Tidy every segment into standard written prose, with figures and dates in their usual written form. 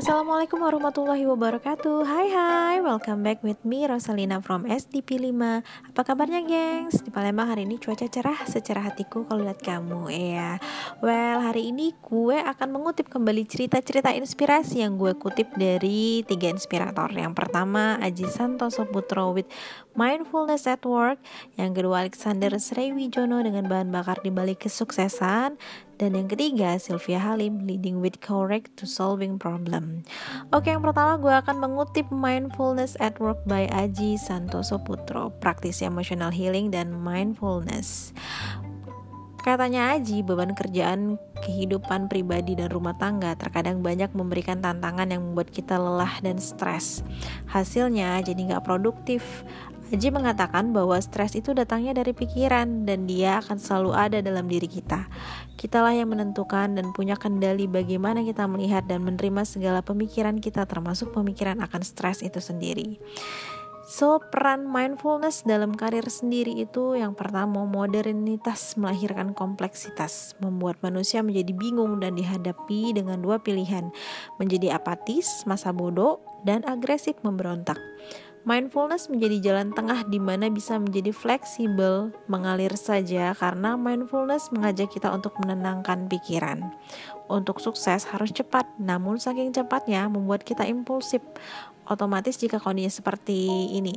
Assalamualaikum warahmatullahi wabarakatuh. Hai, welcome back with me Rosalina from STP5. Apa kabarnya gengs? Di Palembang hari ini cuaca cerah secerah hatiku kalau lihat kamu. Well, hari ini gue akan mengutip kembali cerita-cerita inspirasi yang gue kutip dari 3 inspirator. Yang pertama Aji Santoso Putro with Mindfulness at Work, yang kedua Alexander Sriwijono dengan bahan bakar di balik kesuksesan, dan yang ketiga Sylvia Halim, Leading with Courage to Solving Problem. Oke, yang pertama gue akan mengutip Mindfulness at Work by Aji Santoso Putro, praktisi emotional healing dan mindfulness. Katanya Aji, beban kerjaan, kehidupan pribadi dan rumah tangga terkadang banyak memberikan tantangan yang membuat kita lelah dan stres. Hasilnya jadi gak produktif. Aji mengatakan bahwa stres itu datangnya dari pikiran dan dia akan selalu ada dalam diri kita. Kitalah yang menentukan dan punya kendali bagaimana kita melihat dan menerima segala pemikiran kita, termasuk pemikiran akan stres itu sendiri. So, peran mindfulness dalam karir sendiri itu yang pertama, modernitas melahirkan kompleksitas, membuat manusia menjadi bingung dan dihadapi dengan dua pilihan, menjadi apatis, masa bodoh, dan agresif memberontak. Mindfulness menjadi jalan tengah di mana bisa menjadi fleksibel, mengalir saja, karena mindfulness mengajak kita untuk menenangkan pikiran. Untuk sukses harus cepat, namun saking cepatnya membuat kita impulsif. Otomatis jika kondisi seperti ini,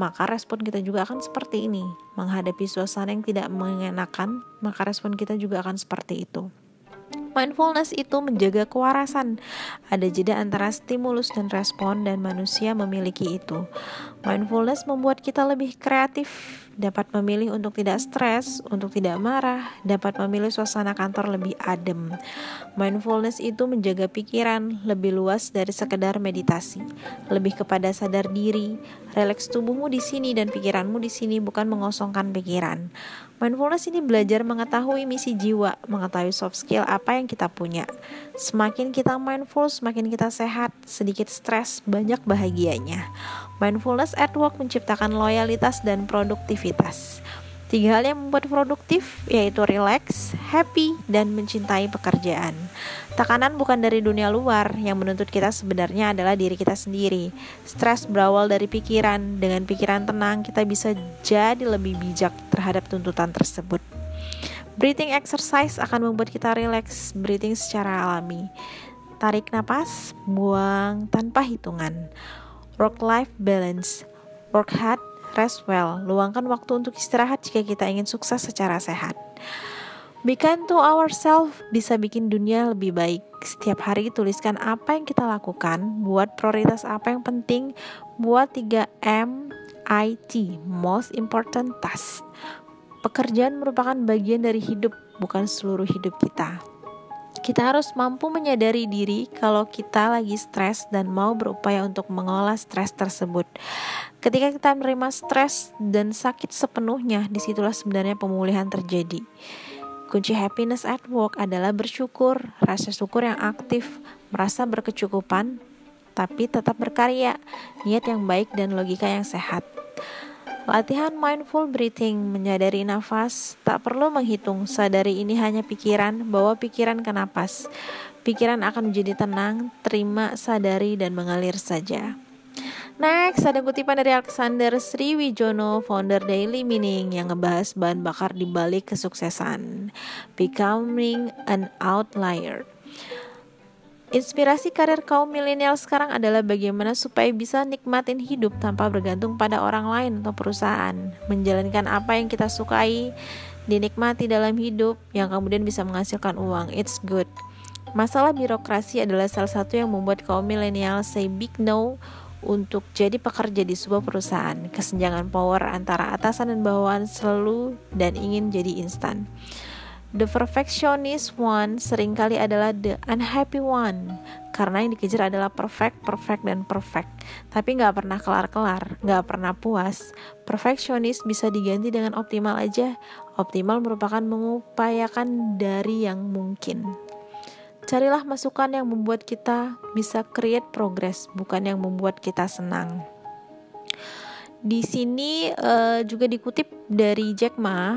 maka respon kita juga akan seperti ini. Menghadapi suasana yang tidak mengenakan, maka respon kita juga akan seperti itu. Mindfulness itu menjaga kewarasan. Ada jeda antara stimulus dan respon, dan manusia memiliki itu. Mindfulness membuat kita lebih kreatif, dapat memilih untuk tidak stres, untuk tidak marah, dapat memilih suasana kantor lebih adem. Mindfulness itu menjaga pikiran lebih luas dari sekedar meditasi, lebih kepada sadar diri. Relaks tubuhmu di sini dan pikiranmu di sini, bukan mengosongkan pikiran. Mindfulness ini belajar mengetahui misi jiwa, mengetahui soft skill apa yang kita punya. Semakin kita mindful, semakin kita sehat, sedikit stres, banyak bahagianya. Mindfulness at work menciptakan loyalitas dan produktivitas. 3 hal yang membuat produktif, yaitu relax, happy, dan mencintai pekerjaan. Tekanan bukan dari dunia luar, yang menuntut kita sebenarnya adalah diri kita sendiri. Stres berawal dari pikiran. Dengan pikiran tenang, kita bisa jadi lebih bijak terhadap tuntutan tersebut. Breathing exercise akan membuat kita relax, breathing secara alami. Tarik napas, buang tanpa hitungan. Work-life balance. Work hard, rest well. Luangkan waktu untuk istirahat jika kita ingin sukses secara sehat. Be kind to ourselves bisa bikin dunia lebih baik. Setiap hari tuliskan apa yang kita lakukan, buat prioritas apa yang penting, buat 3 MIT, most important task. Pekerjaan merupakan bagian dari hidup, bukan seluruh hidup kita. Kita harus mampu menyadari diri kalau kita lagi stres dan mau berupaya untuk mengolah stres tersebut. Ketika kita menerima stres dan sakit sepenuhnya, disitulah sebenarnya pemulihan terjadi. Kunci happiness at work adalah bersyukur, rasa syukur yang aktif, merasa berkecukupan, tapi tetap berkarya, niat yang baik dan logika yang sehat. Latihan mindful breathing, menyadari nafas, tak perlu menghitung, sadari ini hanya pikiran, bawa pikiran ke napas. Pikiran akan menjadi tenang, terima, sadari, dan mengalir saja. Next, ada kutipan dari Alexander Sriwijono, founder Daily Mining, yang ngebahas bahan bakar di balik kesuksesan, becoming an outlier. Inspirasi karir kaum milenial sekarang adalah bagaimana supaya bisa nikmatin hidup tanpa bergantung pada orang lain atau perusahaan. Menjalankan apa yang kita sukai, dinikmati dalam hidup, yang kemudian bisa menghasilkan uang. It's good. Masalah birokrasi adalah salah satu yang membuat kaum milenial say big no untuk jadi pekerja di sebuah perusahaan. Kesenjangan power antara atasan dan bawahan selalu dan ingin jadi instan. The perfectionist one seringkali adalah the unhappy one, karena yang dikejar adalah perfect, tapi gak pernah kelar-kelar, gak pernah puas. Perfectionist bisa diganti dengan optimal aja. Optimal merupakan mengupayakan dari yang mungkin. Carilah masukan yang membuat kita bisa create progress, bukan yang membuat kita senang. Di sini juga dikutip dari Jack Ma,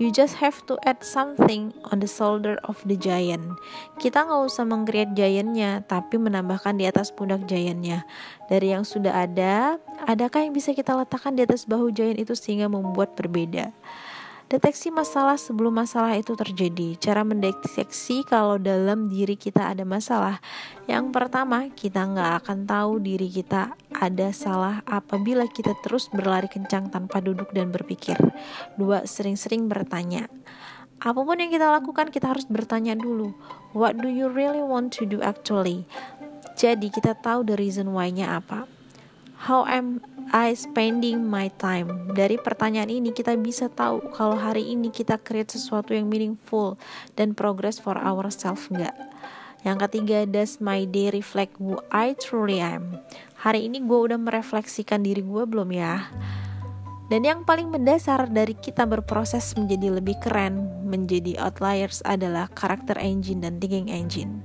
You just have to add something on the shoulder of the giant. Kita gak usah meng-create giantnya, tapi menambahkan di atas pundak giantnya. Dari yang sudah ada, adakah yang bisa kita letakkan di atas bahu giant itu sehingga membuat berbeda? Deteksi masalah sebelum masalah itu terjadi. Cara mendeteksi kalau dalam diri kita ada masalah. Yang pertama, kita nggak akan tahu diri kita ada salah apabila kita terus berlari kencang tanpa duduk dan berpikir. 2, sering-sering bertanya. Apapun yang kita lakukan, kita harus bertanya dulu. What do you really want to do actually? Jadi kita tahu the reason why-nya apa. How am I spending my time? Dari pertanyaan ini kita bisa tahu kalau hari ini kita create sesuatu yang meaningful dan progress for ourselves enggak. Yang ketiga, does my day reflect who I truly am? Hari ini gue udah merefleksikan diri gue belum ya? Dan yang paling mendasar dari kita berproses menjadi lebih keren, menjadi outliers adalah karakter engine dan thinking engine.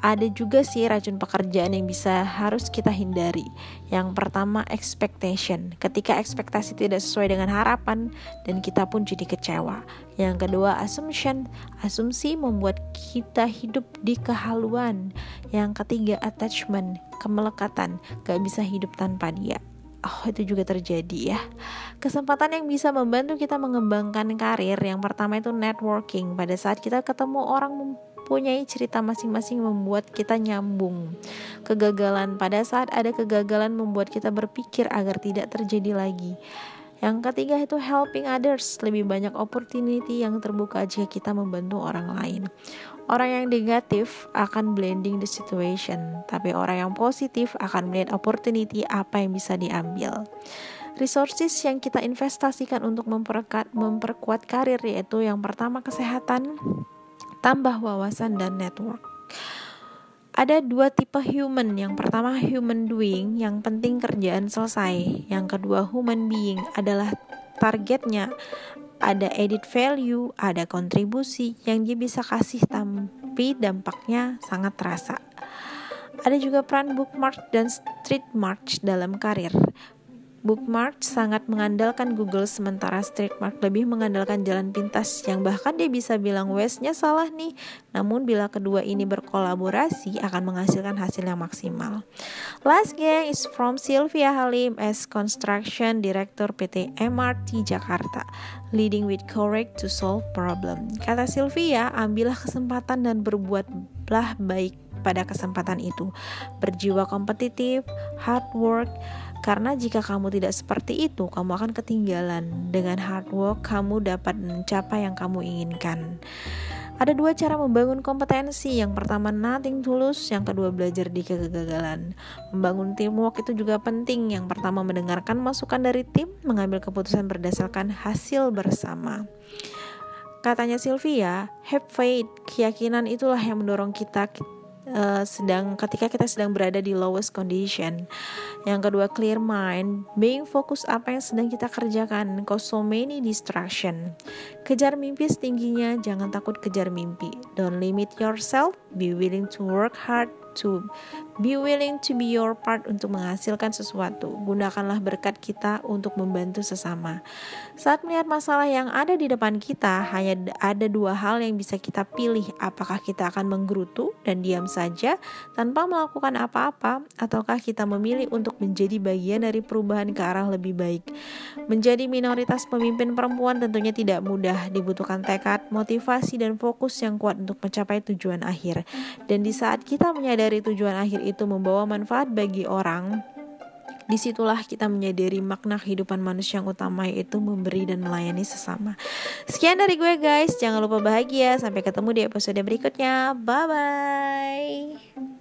Ada juga sih racun pekerjaan yang bisa harus kita hindari. Yang pertama, expectation. Ketika ekspektasi tidak sesuai dengan harapan dan kita pun jadi kecewa. Yang kedua, assumption. Asumsi membuat kita hidup di kehaluan. Yang ketiga, attachment. Kemelekatan. Gak bisa hidup tanpa dia. Oh, itu juga terjadi ya. Kesempatan yang bisa membantu kita mengembangkan karir. Yang pertama itu networking. Pada saat kita ketemu orang mempunyai cerita masing-masing membuat kita nyambung. Kegagalan. Pada saat ada kegagalan membuat kita berpikir agar tidak terjadi lagi. Yang ketiga itu helping others. Lebih banyak opportunity yang terbuka jika kita membantu orang lain. Orang yang negatif akan blending the situation, tapi orang yang positif akan melihat opportunity apa yang bisa diambil. Resources yang kita investasikan untuk memperkuat karir yaitu yang pertama kesehatan, tambah wawasan dan network. Ada 2 tipe human. Yang pertama human doing, yang penting kerjaan selesai. Yang kedua human being, adalah targetnya. Ada added value, ada kontribusi yang dia bisa kasih tapi dampaknya sangat terasa. Ada juga peran bookmark dan streetmark dalam karir. Bookmark sangat mengandalkan Google, sementara streetmark lebih mengandalkan jalan pintas yang bahkan dia bisa bilang Waze-nya salah nih. Namun bila kedua ini berkolaborasi akan menghasilkan hasil yang maksimal. Last gang is from Sylvia Halim as Construction Director PT MRT Jakarta. Leading with courage to solve problem. Kata Sylvia, ambillah kesempatan dan berbuatlah baik pada kesempatan itu. Berjiwa kompetitif, hard work. Karena jika kamu tidak seperti itu, kamu akan ketinggalan. Dengan hard work, kamu dapat mencapai yang kamu inginkan. Ada 2 cara membangun kompetensi. Yang pertama, nothing to lose. Yang kedua, belajar di kegagalan. Membangun teamwork itu juga penting. Yang pertama, mendengarkan masukan dari tim, mengambil keputusan berdasarkan hasil bersama. Katanya Sylvia, have faith. Keyakinan itulah yang mendorong kita ketika kita sedang berada di lowest condition. Yang kedua, clear mind, being fokus apa yang sedang kita kerjakan, cause so many distraction. Kejar mimpi setingginya, jangan takut kejar mimpi. Don't limit yourself, be willing to work hard, to be willing to be your part untuk menghasilkan sesuatu. Gunakanlah berkat kita untuk membantu sesama. Saat melihat masalah yang ada di depan kita, hanya ada 2 hal yang bisa kita pilih. Apakah kita akan menggerutu dan diam saja tanpa melakukan apa-apa, ataukah kita memilih untuk menjadi bagian dari perubahan ke arah lebih baik. Menjadi minoritas pemimpin perempuan tentunya tidak mudah. Dibutuhkan tekad, motivasi, dan fokus yang kuat untuk mencapai tujuan akhir. Dan di saat kita menyadari dari tujuan akhir itu membawa manfaat bagi orang, disitulah kita menyadari makna kehidupan manusia yang utama yaitu memberi dan melayani sesama. Sekian dari gue guys, jangan lupa bahagia, sampai ketemu di episode berikutnya, bye bye.